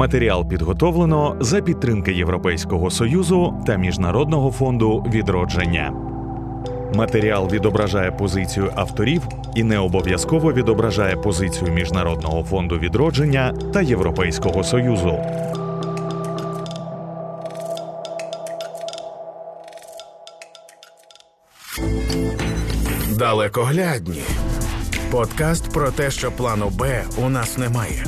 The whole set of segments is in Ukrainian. Матеріал підготовлено за підтримки Європейського Союзу та Міжнародного фонду відродження. Матеріал відображає позицію авторів і не обов'язково відображає позицію Міжнародного фонду відродження та Європейського Союзу. Далекоглядні. Подкаст про те, що плану «Б» у нас немає.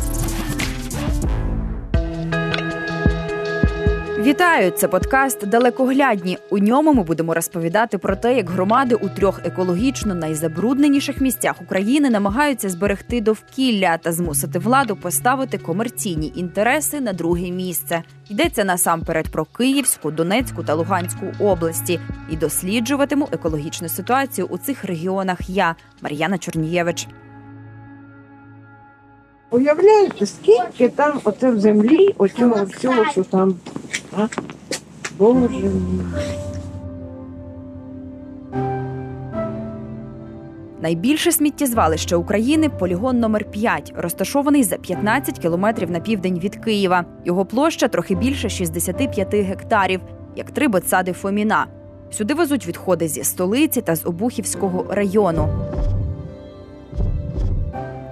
Вітаю! Це подкаст «Далекоглядні». У ньому ми будемо розповідати про те, як громади у трьох екологічно найзабрудненіших місцях України намагаються зберегти довкілля та змусити владу поставити комерційні інтереси на друге місце. Йдеться насамперед про Київську, Донецьку та Луганську області. І досліджуватиму екологічну ситуацію у цих регіонах я, Мар'яна Чорнієвич. Уявляєте, скільки там оце в землі, оцього всього, що там, а? Боже мій. Найбільше сміттєзвалище України – полігон номер 5, розташований за 15 кілометрів на південь від Києва. Його площа трохи більше 65 гектарів, як три ботсади Фоміна. Сюди везуть відходи зі столиці та з Обухівського району.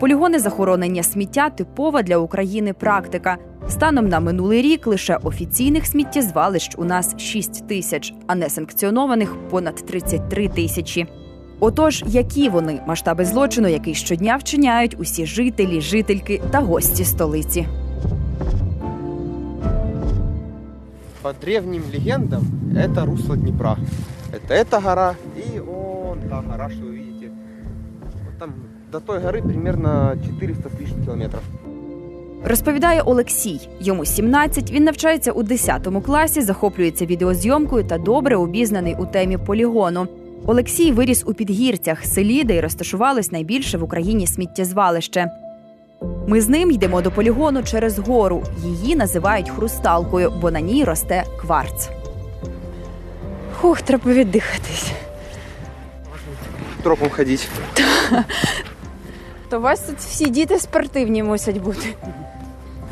Полігони захоронення сміття – типова для України практика. Станом на минулий рік лише офіційних сміттєзвалищ у нас 6 тисяч, а несанкціонованих – понад 33 тисячі. Отож, які вони – масштаби злочину, який щодня вчиняють усі жителі, жительки та гості столиці. По древнім легендам, це русло Дніпра. Це гора і он та гора, що ви бачите. Там до тої гори приблизно 400 тисяч кілометрів. Розповідає Олексій. Йому 17, він навчається у 10 класі, захоплюється відеозйомкою та добре обізнаний у темі полігону. Олексій виріс у Підгірцях, селі, де й розташувалось найбільше в Україні сміттєзвалище. Ми з ним йдемо до полігону через гору. Її називають Хрусталкою, бо на ній росте кварц. Хух, треба віддихатись. Тропом ходити. То у вас тут всі діти спортивні мусять бути,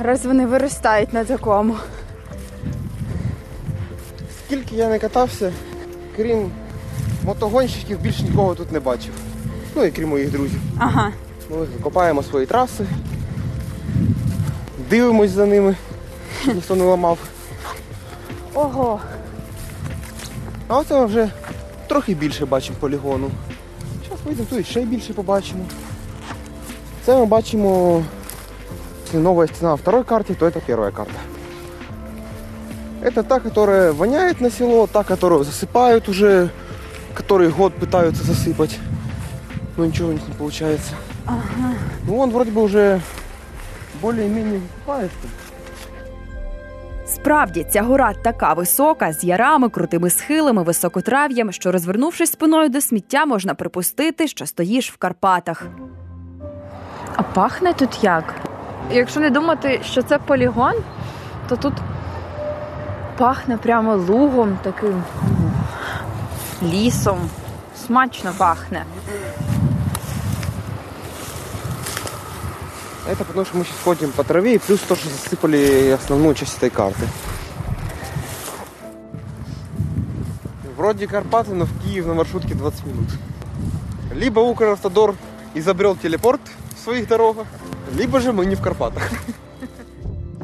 раз вони виростають на такому. Скільки я не катався, крім мотогонщиків, більше нікого тут не бачив. Ну і крім моїх друзів. Ага. Ми копаємо свої траси, дивимось за ними, ніхто не ламав. Ого! А оце ми вже трохи більше бачимо полігону. Зараз вийдемо тут і ще більше побачимо. Це ми бачимо, якщо нова стіна на второй карті, то це перша карта. Це та, яка воняє на село, та, яку засипають уже, який год пытаються засипати. Ну нічого у них не виходить. Ага. Ну він вроді би вже більш-менш викупається. Справді, ця гора така висока, з ярами, крутими схилами, високотрав'ям, що, розвернувшись спиною до сміття, можна припустити, що стоїш в Карпатах. А пахне тут як? Якщо не думати, що це полігон, то тут пахне прямо лугом таким, лісом. Смачно пахне. Это потому, что мы сейчас ходим по траве, и плюс то, что засыпали основную часть этой карты. Вроде Карпаты, но в Киев на маршрутке 20 минут. Либо Укравтодор изобрел телепорт в своїх дорогах, либо же ми не в Карпатах.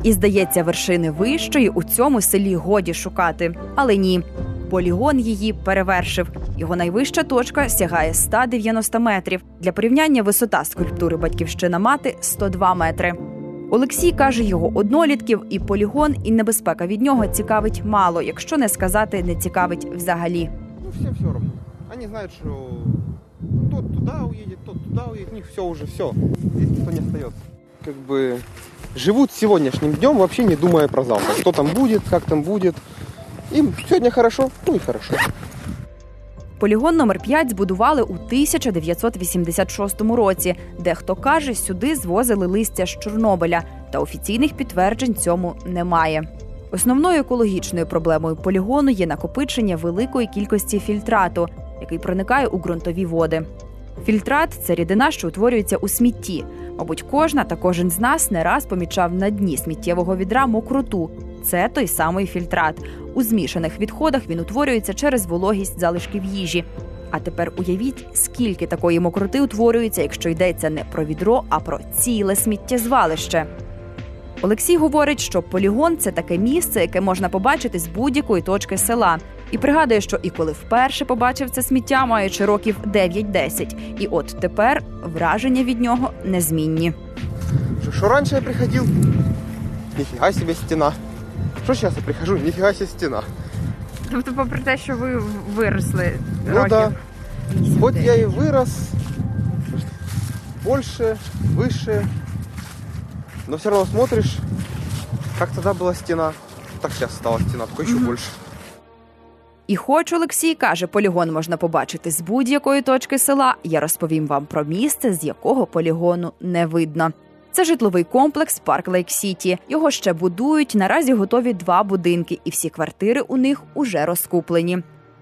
І, здається, вершини вищої у цьому селі годі шукати. Але ні. Полігон її перевершив. Його найвища точка сягає 190 метрів. Для порівняння, висота скульптури «Батьківщина-мати» – 102 метри. Олексій каже, його однолітків і полігон, і небезпека від нього цікавить мало, якщо не сказати, не цікавить взагалі. Ну, всім все одно. Вони знають, що... тот туда уедет, у них все уже, все. Здесь никто не остается. Как бы живут сегодняшним днем, вообще не думая про завтра. Что там будет, как там будет. Им сегодня хорошо, ну и хорошо. Полігон номер 5 збудували у 1986 році. Дехто каже, сюди звозили листя з Чорнобиля. Та офіційних підтверджень цьому немає. Основною екологічною проблемою полігону є накопичення великої кількості фільтрату, який проникає у ґрунтові води. Фільтрат – це рідина, що утворюється у смітті. Мабуть, кожна та кожен з нас не раз помічав на дні сміттєвого відра мокроту. Це той самий фільтрат. У змішаних відходах він утворюється через вологість залишків їжі. А тепер уявіть, скільки такої мокроти утворюється, якщо йдеться не про відро, а про ціле сміттєзвалище. Олексій говорить, що полігон – це таке місце, яке можна побачити з будь-якої точки села. І пригадує, що і коли вперше побачив це сміття, маючи років 9-10. І от тепер враження від нього незмінні. Що раніше я приходив? Ніфіга собі стіна. Що зараз я приходжу? Ніфіга собі стіна. Тобто, попри те, що ви виросли років? Ну так. Да. Хоч я і вирос. Більше, вище. Но все равно смотришь, как тогда была стена, так сейчас стала стена, только еще больше. І хоч Олексій каже, полігон можна побачити з будь-якої точки села, я розповім вам про місце, з якого полігону не видно. Це житловий комплекс «Парк Лейк Сіті». Його ще будують, наразі готові 2 будинки, і всі квартири у них уже розкуплені.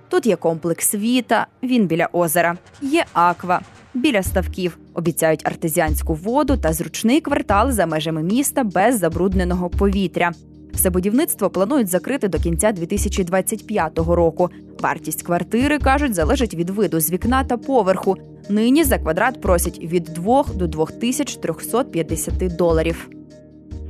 Тут є комплекс «Vita», він біля озера, є «Аква». Біля ставків обіцяють артезіанську воду та зручний квартал за межами міста без забрудненого повітря. Все будівництво планують закрити до кінця 2025 року. Вартість квартири, кажуть, залежить від виду з вікна та поверху. Нині за квадрат просять від $2 до $2350.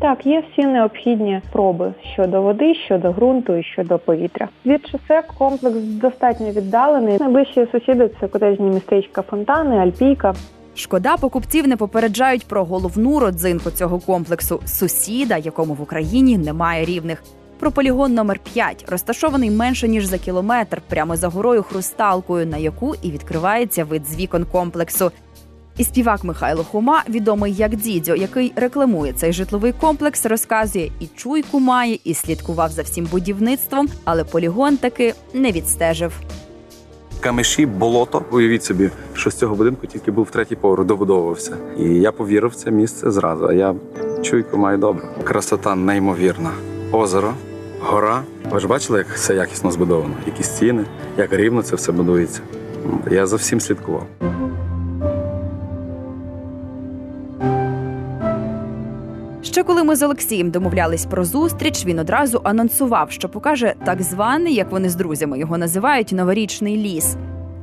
Так, є всі необхідні проби щодо води, щодо ґрунту і щодо повітря. Від шосе комплекс достатньо віддалений. Найближчі сусіди – це котеджні містечка Фонтани, Альпійка. Шкода, покупців не попереджають про головну родзинку цього комплексу – сусіда, якому в Україні немає рівних. Про полігон номер 5, розташований менше ніж за кілометр, прямо за горою Хрусталкою, на яку і відкривається вид з вікон комплексу. І співак Михайло Хума, відомий як Дідьо, який рекламує цей житловий комплекс, розказує, і чуйку має, і слідкував за всім будівництвом, але полігон таки не відстежив. Камиші, болото. Уявіть собі, що з цього будинку тільки був 3-й поверх, добудовувався. І я повірив в це місце зразу, а я чуйку маю добре. Красота неймовірна. Озеро, гора. Ви ж бачили, як все якісно збудовано? Які стіни, як рівно це все будується. Я за всім слідкував. Ще коли ми з Олексієм домовлялись про зустріч, він одразу анонсував, що покаже так званий, як вони з друзями його називають, новорічний ліс.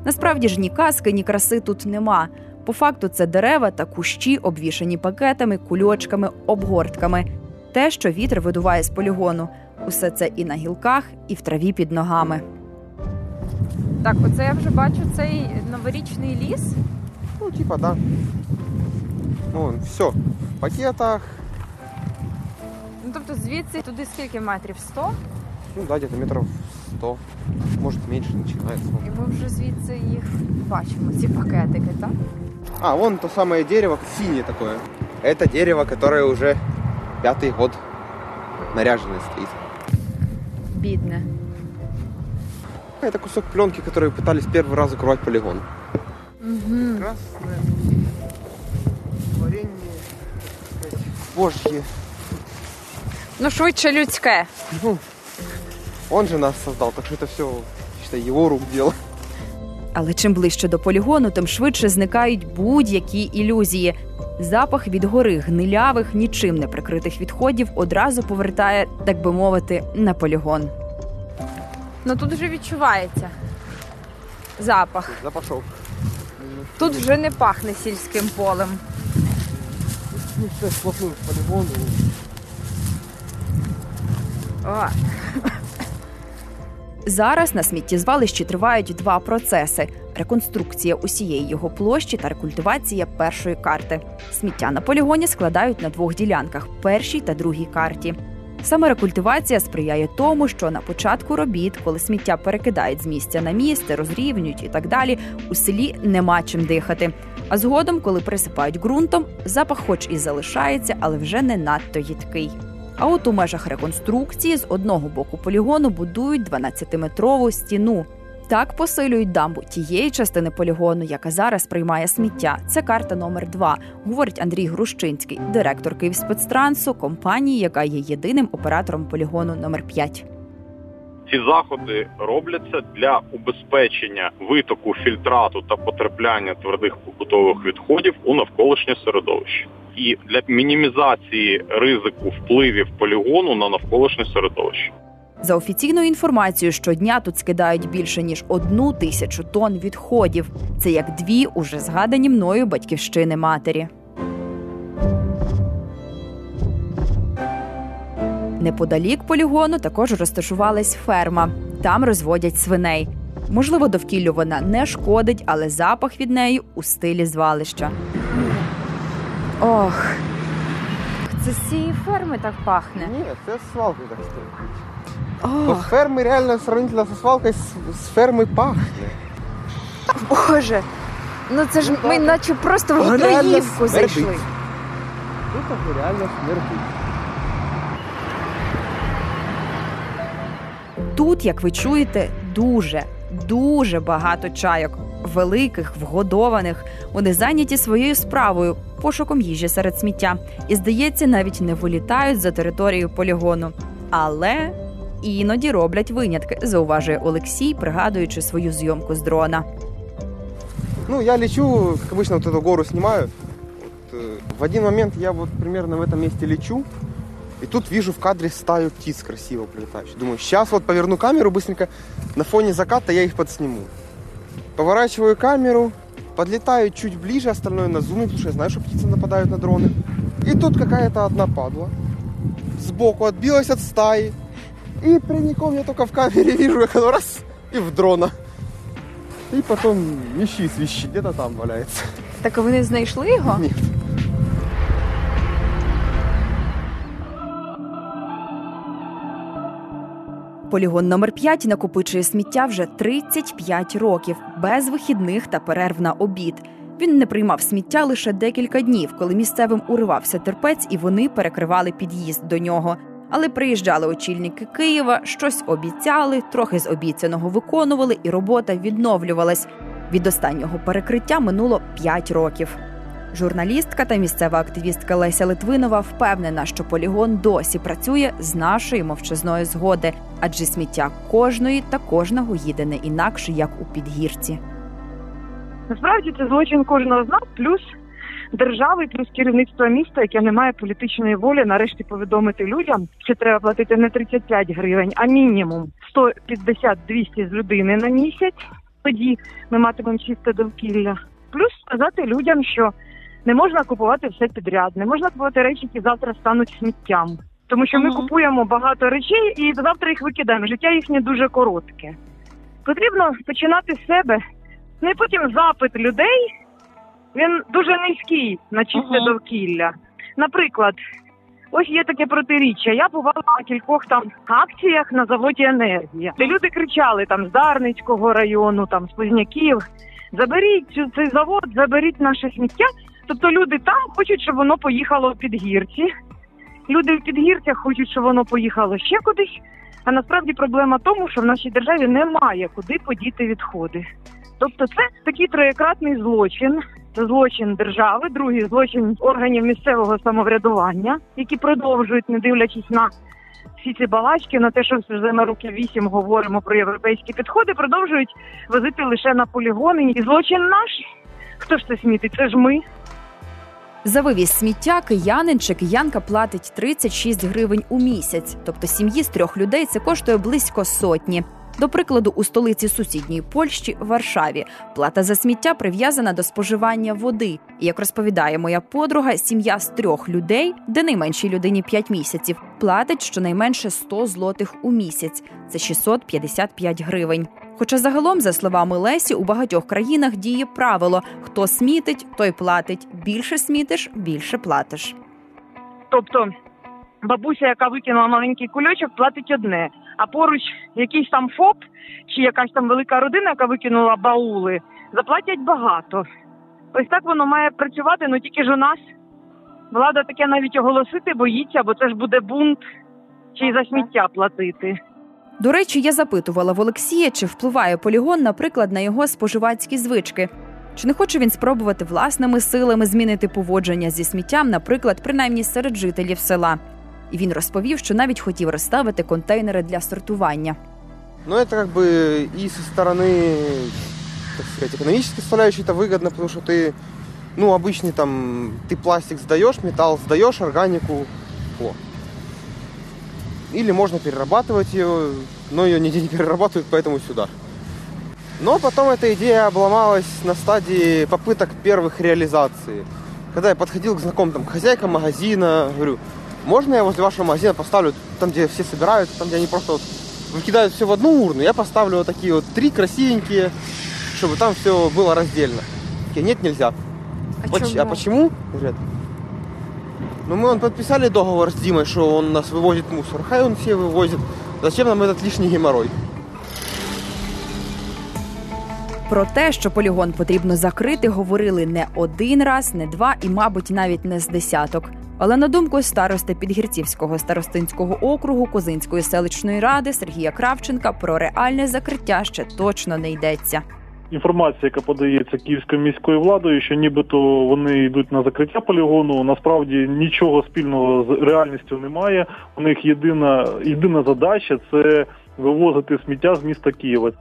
Насправді ж ні казки, ні краси тут нема. По факту це дерева та кущі, обвішані пакетами, кульочками, обгортками. Те, що вітер видуває з полігону. Усе це і на гілках, і в траві під ногами. Так, оце я вже бачу цей новорічний ліс. Ну, типа, да. Ну, все. В пакетах. Ну, тобто звідси туди скільки метрів? 100? Ну, да, десь метрів 100. Може, менше починається. І ми вже звідси їх бачимо, ці пакетики, так? А, вон то саме дерево, синє таке. Це дерево, яке вже 5-й год наряжене стоїть. Бідне. Це кусок пленки, який пытались перший раз укривати полігон. Угу. Красне, варення, божки. Ну, швидше людське. Ну, он же нас создав, так що це все, считай, його рук діло. Але чим ближче до полігону, тим швидше зникають будь-які ілюзії. Запах від гори гнилявих, нічим не прикритих відходів одразу повертає, так би мовити, на полігон. Ну, тут вже відчувається запах. Запашок. Тут вже не пахне сільським полем. Ну, все, сплотнув полігон. Зараз на сміттєзвалищі тривають 2 процеси – реконструкція усієї його площі та рекультивація першої карти. Сміття на полігоні складають на 2 ділянках – першій та другій карті. Саме рекультивація сприяє тому, що на початку робіт, коли сміття перекидають з місця на місце, розрівнюють і так далі, у селі нема чим дихати. А згодом, коли присипають ґрунтом, запах хоч і залишається, але вже не надто їдкий. А от у межах реконструкції з одного боку полігону будують 12-метрову стіну. Так посилюють дамбу тієї частини полігону, яка зараз приймає сміття. Це карта номер 2, говорить Андрій Грущинський, директор Київспецтрансу, компанії, яка є єдиним оператором полігону номер 5. Ці заходи робляться для убезпечення витоку фільтрату та потрапляння твердих побутових відходів у навколишнє середовище. І для мінімізації ризику впливів полігону на навколишнє середовище. За офіційною інформацією, щодня тут скидають більше ніж 1000 тонн відходів. Це як дві уже згадані мною батьківщини матері. Неподалік полігону також розташувалась ферма. Там розводять свиней. Можливо, довкіллю вона не шкодить, але запах від неї у стилі звалища. Ох, це з цієї ферми так пахне. Ні, це з свалки так стоїть. З ферми реально сравнительно зі свалкою, з ферми пахне. Боже, ну це ж ми наче просто в Гноївку зайшли. Тут реально смердить. Тут, як ви чуєте, дуже багато чайок. Великих, вгодованих. Вони зайняті своєю справою – пошуком їжі серед сміття. І, здається, навіть не вилітають за територію полігону. Але іноді роблять винятки, зауважує Олексій, пригадуючи свою зйомку з дрона. Ну, я лечу, як звичайно, вот эту гору знімаю. Вот, в один момент я вот примерно в этом месте лечу. И тут вижу в кадре стаю птиц красиво прилетающих. Думаю, сейчас вот поверну камеру быстренько, на фоне заката я их подсниму. Поворачиваю камеру, подлетаю чуть ближе, остальное на зуме, потому что я знаю, что птицы нападают на дроны. И тут какая-то одна падла сбоку отбилась от стаи. И прямиком я только в камере вижу, как оно раз и в дрона. И потом вещи где-то там валяется. Так а вы не нашли его? Нет. Полігон номер 5 накопичує сміття вже 35 років, без вихідних та перерв на обід. Він не приймав сміття лише декілька днів, коли місцевим уривався терпець і вони перекривали під'їзд до нього. Але приїжджали очільники Києва, щось обіцяли, трохи з обіцяного виконували і робота відновлювалась. Від останнього перекриття минуло 5 років. Журналістка та місцева активістка Леся Литвинова впевнена, що полігон досі працює з нашої мовчазної згоди, адже сміття кожної та кожного їде не інакше, як у Підгірці. Насправді це злочин кожного з нас, плюс держави, плюс керівництво міста, яке не має політичної волі нарешті повідомити людям, що треба платити не 35 гривень, а мінімум 150-200 з людини на місяць. Тоді ми матимемо чисте довкілля. Плюс сказати людям, що не можна купувати все підряд, не можна купувати речі, які завтра стануть сміттям. Тому що ми купуємо багато речей і завтра їх викидаємо. Життя їхнє дуже коротке. Потрібно починати з себе. Ну і потім запит людей, він дуже низький на чисте довкілля. Наприклад, ось є таке протиріччя. Я бувала на кількох там акціях на заводі «Енергія». Де люди кричали там з Дарницького району, там з Позняків. Заберіть цей завод, заберіть наше сміття. Тобто люди там хочуть, щоб воно поїхало в Підгірці. Люди в Підгірцях хочуть, щоб воно поїхало ще кудись. А насправді проблема в тому, що в нашій державі немає куди подіти відходи. Тобто це такий троєкратний злочин. Це злочин держави, другий злочин органів місцевого самоврядування, які продовжують, не дивлячись на всі ці балачки, на те, що вже на роки 8 говоримо про європейські підходи, продовжують возити лише на полігони. І злочин наш. Хто ж це смітить? Це ж ми. За вивіз сміття киянин чи киянка платить 36 гривень у місяць. Тобто сім'ї з 3 людей це коштує близько 100. До прикладу, у столиці сусідньої Польщі – Варшаві. Плата за сміття прив'язана до споживання води. І, як розповідає моя подруга, сім'я з 3 людей, де найменшій людині 5 місяців, платить щонайменше 100 злотих у місяць. Це 655 гривень. Хоча загалом, за словами Лесі, у багатьох країнах діє правило – хто смітить, той платить. Більше смітиш – більше платиш. Тобто бабуся, яка викинула маленький кульочок, платить одне. А поруч якийсь там ФОП чи якась там велика родина, яка викинула баули, заплатять багато. Ось так воно має працювати, але тільки ж у нас влада таке навіть оголосити боїться, бо це ж буде бунт, чи за сміття платити. До речі, я запитувала в Олексія, чи впливає полігон, наприклад, на його споживацькі звички. Чи не хоче він спробувати власними силами змінити поводження зі сміттям, наприклад, принаймні серед жителів села. І він розповів, що навіть хотів розставити контейнери для сортування. Но это как бы и со стороны, так сказать, экономической составляющей это выгодно, потому что ты, ну, обычный там, ты пластик сдаешь, металл сдаешь, органику, о. Или можно перерабатывать ее, но ее нигде не перерабатывают, поэтому сюда. Но потом эта идея обломалась на стадии попыток первых реализации. Когда я подходил к знакомым, там, хозяйка магазина, говорю, можно я возле вашего магазина поставлю, там, где все собираются, там, где они просто вот выкидают все в одну урну, я поставлю вот такие вот три красивенькие, чтобы там все было раздельно. Такие, нет, нельзя. А почему? Говорят, ну мы вон подписали договор с Димой, что он нас вывозит мусор, хай он все вывозит, зачем нам этот лишний геморрой? Про те, що полігон потрібно закрити, говорили не один раз, не два і, мабуть, навіть не з десяток. Але на думку старости Підгірцівського старостинського округу Козинської селищної ради Сергія Кравченка, про реальне закриття ще точно не йдеться. Інформація, яка подається київською міською владою, що нібито вони йдуть на закриття полігону, насправді нічого спільного з реальністю немає. У них єдина задача – це вивозити сміття з міста Києва.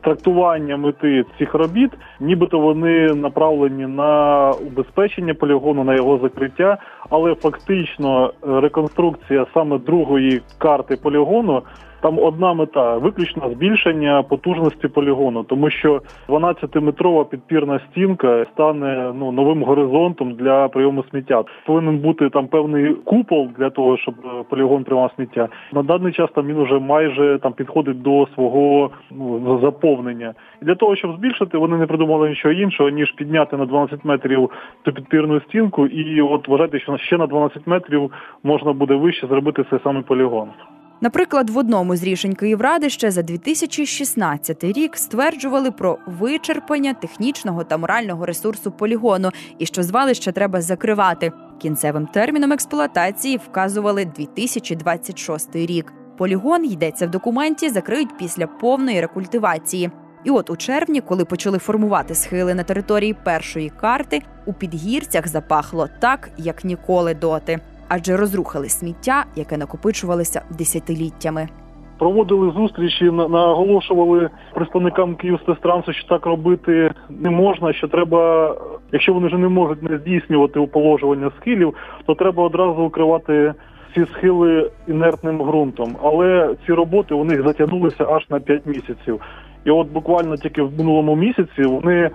Трактування мети цих робіт, нібито вони направлені на убезпечення полігону, на його закриття, але фактично реконструкція саме другої карти полігону, там одна мета – виключно збільшення потужності полігону, тому що 12-метрова підпірна стінка стане, ну, новим горизонтом для прийому сміття. Повинен бути там певний купол для того, щоб полігон приймав сміття. На даний час там він уже майже там підходить до свого, ну, заповнення. І для того, щоб збільшити, вони не придумали нічого іншого, ніж підняти на 12 метрів ту підпірну стінку і от вважати, що ще на 12 метрів можна буде вище зробити цей самий полігон. Наприклад, в одному з рішень Київради ще за 2016 рік стверджували про вичерпання технічного та морального ресурсу полігону і що звалище треба закривати. Кінцевим терміном експлуатації вказували 2026 рік. Полігон, йдеться в документі, закриють після повної рекультивації. І от у червні, коли почали формувати схили на території першої карти, у Підгірцях запахло так, як ніколи доти. Адже розрухали сміття, яке накопичувалося десятиліттями. Проводили зустрічі, наголошували представникам Київспецтрансу, що так робити не можна, що треба, якщо вони вже не можуть не здійснювати уположування схилів, то треба одразу укривати ці схили інертним ґрунтом. Але ці роботи у них затягнулися аж на 5 місяців. І от буквально тільки в минулому місяці вони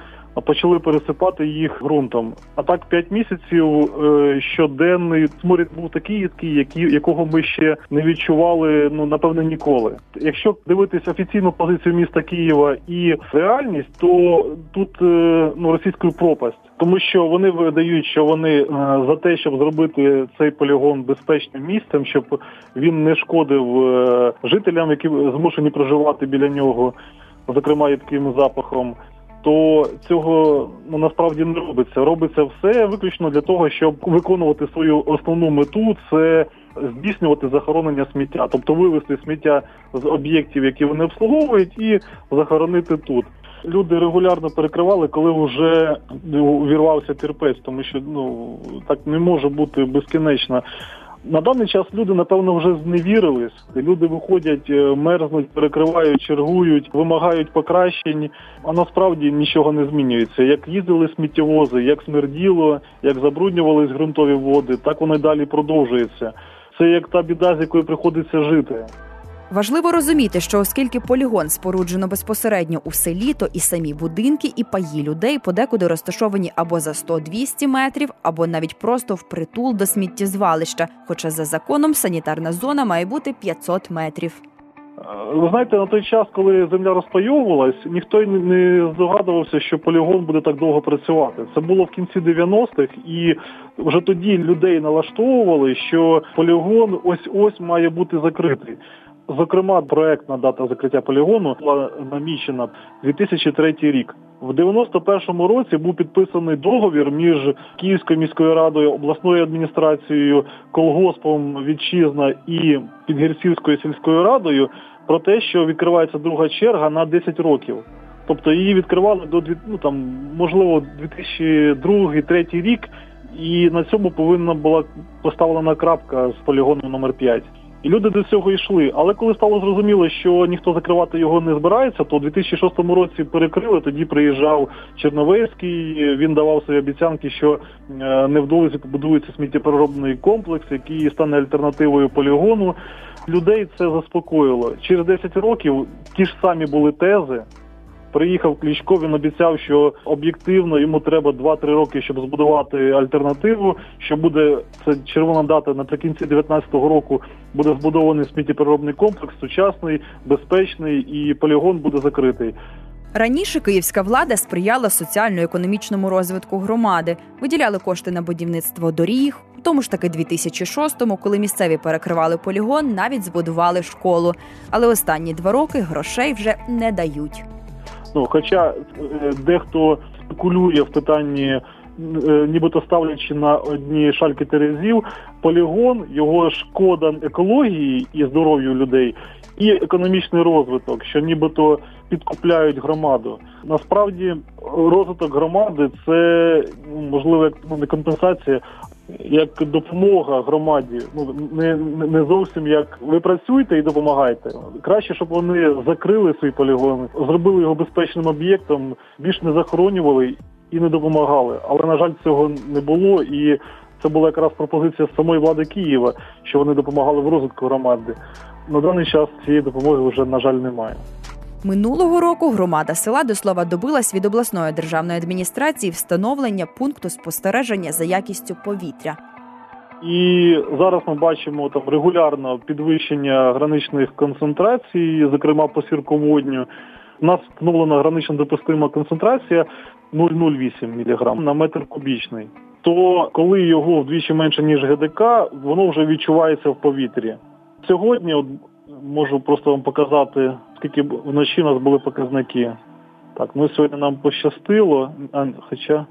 почали пересипати їх ґрунтом. А так 5 місяців щоденний сморід був такий, якого ми ще не відчували, ну, напевно, ніколи. Якщо дивитися офіційну позицію міста Києва і реальність, то тут, ну, російською пропасть. Тому що вони видають, що вони за те, щоб зробити цей полігон безпечним місцем, щоб він не шкодив жителям, які змушені проживати біля нього, зокрема, і таким запахом, то цього, ну, насправді не робиться. Робиться все виключно для того, щоб виконувати свою основну мету – це здійснювати захоронення сміття. Тобто вивезти сміття з об'єктів, які вони обслуговують, і захоронити тут. Люди регулярно перекривали, коли вже увірвався терпець, тому що, ну, так не може бути безкінечно. На даний час люди, напевно, вже зневірились. Люди виходять, мерзнуть, перекривають, чергують, вимагають покращень, а насправді нічого не змінюється. Як їздили сміттєвози, як смерділо, як забруднювались ґрунтові води, так воно й далі продовжується. Це як та біда, з якою приходиться жити. Важливо розуміти, що оскільки полігон споруджено безпосередньо у селі, то і самі будинки, і паї людей подекуди розташовані або за 100-200 метрів, або навіть просто впритул до сміттєзвалища, хоча за законом санітарна зона має бути 500 метрів. Ви знаєте, на той час, коли земля розпайовувалась, ніхто не здогадувався, що полігон буде так довго працювати. Це було в кінці 90-х, і вже тоді людей налаштовували, що полігон ось-ось має бути закритий. Зокрема, проектна дата закриття полігону була намічена 2003 рік. В 91-му році був підписаний договір між Київською міською радою, обласною адміністрацією, колгоспом «Вітчизна» і Підгірцівською сільською радою про те, що відкривається друга черга на 10 років. Тобто її відкривали до, ну, там, можливо, 2002-2003 рік, і на цьому повинна була поставлена крапка з полігоном №5. І люди до цього йшли. Але коли стало зрозуміло, що ніхто закривати його не збирається, то у 2006 році перекрили, тоді приїжджав Черновецький, він давав свої обіцянки, що невдовзі побудується сміттєпереробний комплекс, який стане альтернативою полігону. Людей це заспокоїло. Через 10 років ті ж самі були тези. Приїхав Кличко, він обіцяв, що об'єктивно йому треба 2-3 роки, щоб збудувати альтернативу, що буде, це червона дата, наприкінці 19-го року буде збудований сміттєпереробний комплекс, сучасний, безпечний, і полігон буде закритий. Раніше київська влада сприяла соціально-економічному розвитку громади, виділяли кошти на будівництво доріг. У тому ж таки 2006-му, коли місцеві перекривали полігон, навіть збудували школу. Але останні 2 роки грошей вже не дають. Хоча дехто спекулює в питанні, нібито ставлячи на одні шальки терезів, полігон, його шкода екології і здоров'ю людей, і економічний розвиток, що нібито підкупляють громаду. Насправді розвиток громади – це, можливо, не компенсація, як допомога громаді, не зовсім як ви працюєте і допомагаєте. Краще, щоб вони закрили свій полігон, зробили його безпечним об'єктом, більш не захоронювали і не допомагали. Але, на жаль, цього не було, і це була якраз пропозиція самої влади Києва, що вони допомагали в розвитку громади. На даний час цієї допомоги вже, на жаль, немає. Минулого року громада села, до слова, добилась від обласної державної адміністрації встановлення пункту спостереження за якістю повітря. І зараз ми бачимо там регулярно підвищення граничних концентрацій, зокрема по сірководню. У нас встановлена гранично допустима концентрація 0,08 мг на метр кубічний. То коли його вдвічі менше, ніж ГДК, воно вже відчувається в повітрі. Сьогодні можу просто вам показати, скільки вночі у нас були показники. Так, сьогодні нам пощастило, хоча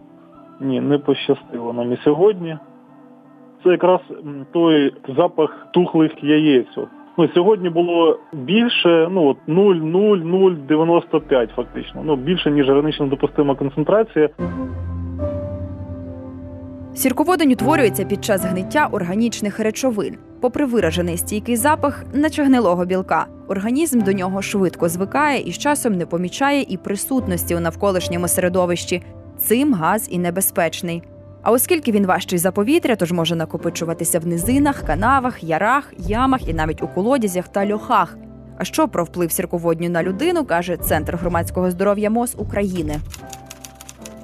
ні, не пощастило нам і сьогодні. Це якраз той запах тухлих яєць. Сьогодні було більше, 0,0095 фактично, більше, ніж гранично допустима концентрація. Сірководень утворюється під час гниття органічних речовин. Попри виражений стійкий запах, наче гнилого білка, організм до нього швидко звикає і з часом не помічає і присутності у навколишньому середовищі. Цим газ і небезпечний. А оскільки він важчий за повітря, тож може накопичуватися в низинах, канавах, ярах, ямах і навіть у колодязях та льохах. А що про вплив сірководню на людину, каже Центр громадського здоров'я МОЗ України.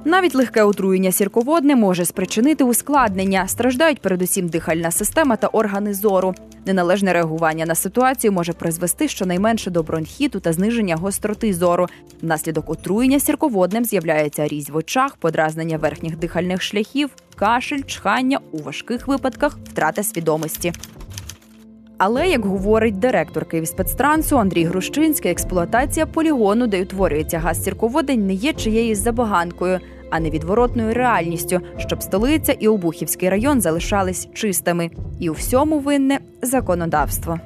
Навіть легке отруєння сірководним може спричинити ускладнення. Страждають передусім дихальна система та органи зору. Неналежне реагування на ситуацію може призвести щонайменше до бронхіту та зниження гостроти зору. Внаслідок отруєння сірководним з'являється різь в очах, подразнення верхніх дихальних шляхів, кашель, чхання, у важких випадках втрата свідомості. Але, як говорить директор Київспецтрансу Андрій Грущинський, експлуатація полігону, де утворюється газ сірководень, не є чиєюсь забаганкою, а невідворотною реальністю, щоб столиця і Обухівський район залишались чистими. І у всьому винне законодавство.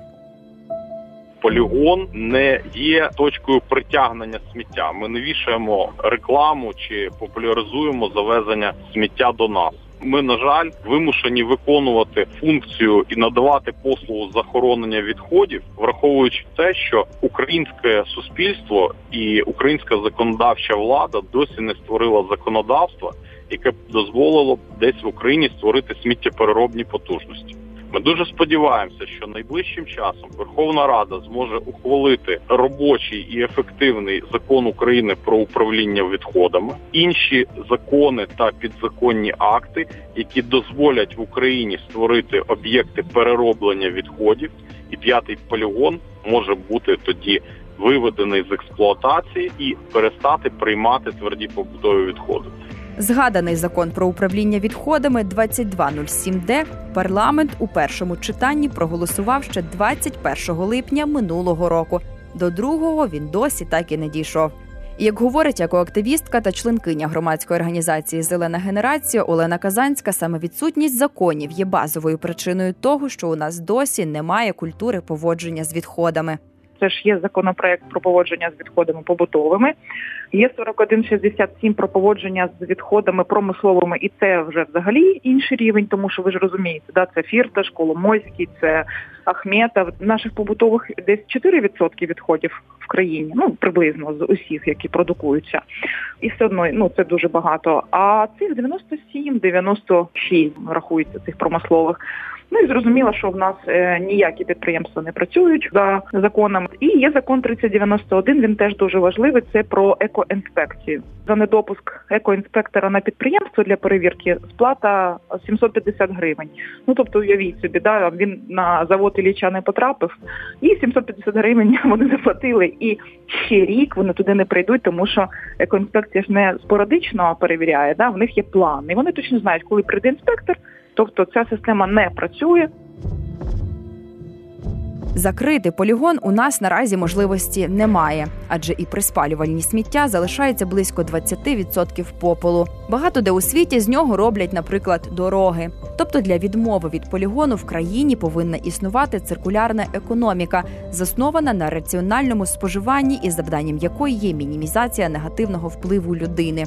Полігон не є точкою притягнення сміття. Ми не вішаємо рекламу чи популяризуємо завезення сміття до нас. Ми, на жаль, вимушені виконувати функцію і надавати послугу захоронення відходів, враховуючи те, що українське суспільство і українська законодавча влада досі не створила законодавства, яке б дозволило десь в Україні створити сміттєпереробні потужності. Ми дуже сподіваємося, що найближчим часом Верховна Рада зможе ухвалити робочий і ефективний закон України про управління відходами, інші закони та підзаконні акти, які дозволять в Україні створити об'єкти перероблення відходів, і 5-й полігон може бути тоді виведений з експлуатації і перестати приймати тверді побутові відходи. Згаданий закон про управління відходами 2207-д парламент у першому читанні проголосував ще 21 липня минулого року. До другого він досі так і не дійшов. І як говорить екоактивістка та членкиня громадської організації «Зелена генерація» Олена Казанська, саме відсутність законів є базовою причиною того, що у нас досі немає культури поводження з відходами. це ж є законопроект про поводження з відходами побутовими, є 4167 про поводження з відходами промисловими, і це вже взагалі інший рівень, тому що ви ж розумієте, да, це Фірташ, Коломойський, це Ахметов. Наших побутових десь 4% відходів в країні, ну приблизно з усіх, які продукуються. І все одно, ну це дуже багато. А цих 97-96 рахується цих промислових. Ну і зрозуміло, що в нас ніякі підприємства не працюють за законами. І є закон 3091, він теж дуже важливий, це про екоінспекцію. За недопуск екоінспектора на підприємство для перевірки сплата 750 гривень. Ну тобто уявіть собі, да, він на завод Ілліча не потрапив, і 750 гривень вони заплатили, і ще рік вони туди не прийдуть, тому що екоінспекція ж не спорадично перевіряє, да, в них є план. І вони точно знають, коли прийде інспектор, тобто ця система не працює. Закрити полігон у нас наразі можливості немає, адже і при спалювальні сміття залишається близько 20% попелу. Багато де у світі з нього роблять, наприклад, дороги. Тобто для відмови від полігону в країні повинна існувати циркулярна економіка, заснована на раціональному споживанні і завданням якої є мінімізація негативного впливу людини.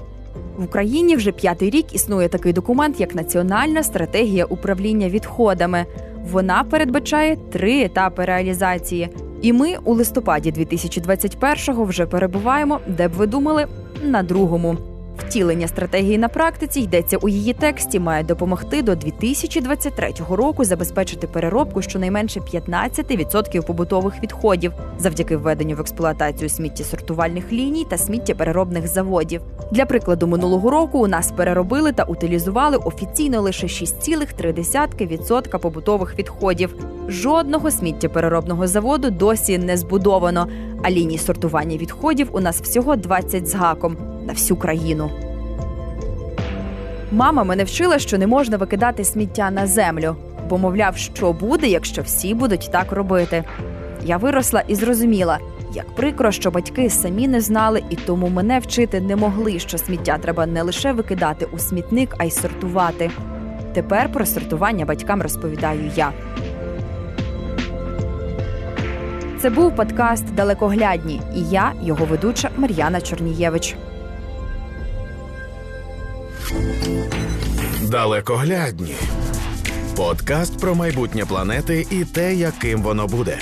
В Україні вже 5-й рік існує такий документ, як Національна стратегія управління відходами. Вона передбачає 3 етапи реалізації. І ми у листопаді 2021-го вже перебуваємо, де б ви думали, на 2-му. Втілення стратегії на практиці, йдеться у її тексті, має допомогти до 2023 року забезпечити переробку щонайменше 15% побутових відходів завдяки введенню в експлуатацію сміттєсортувальних ліній та сміттєпереробних заводів. Для прикладу, минулого року у нас переробили та утилізували офіційно лише 6,3% побутових відходів. Жодного сміттєпереробного заводу досі не збудовано, а ліній сортування відходів у нас всього 20 з гаком на всю країну. Мама мене вчила, що не можна викидати сміття на землю, бо, мовляв, що буде, якщо всі будуть так робити. Я виросла і зрозуміла, як прикро, що батьки самі не знали і тому мене вчити не могли, що сміття треба не лише викидати у смітник, а й сортувати. Тепер про сортування батькам розповідаю я. Це був подкаст «Далекоглядні» і я, його ведуча Мар'яна Чорнієвич. «Далекоглядні» – подкаст про майбутнє планети і те, яким воно буде.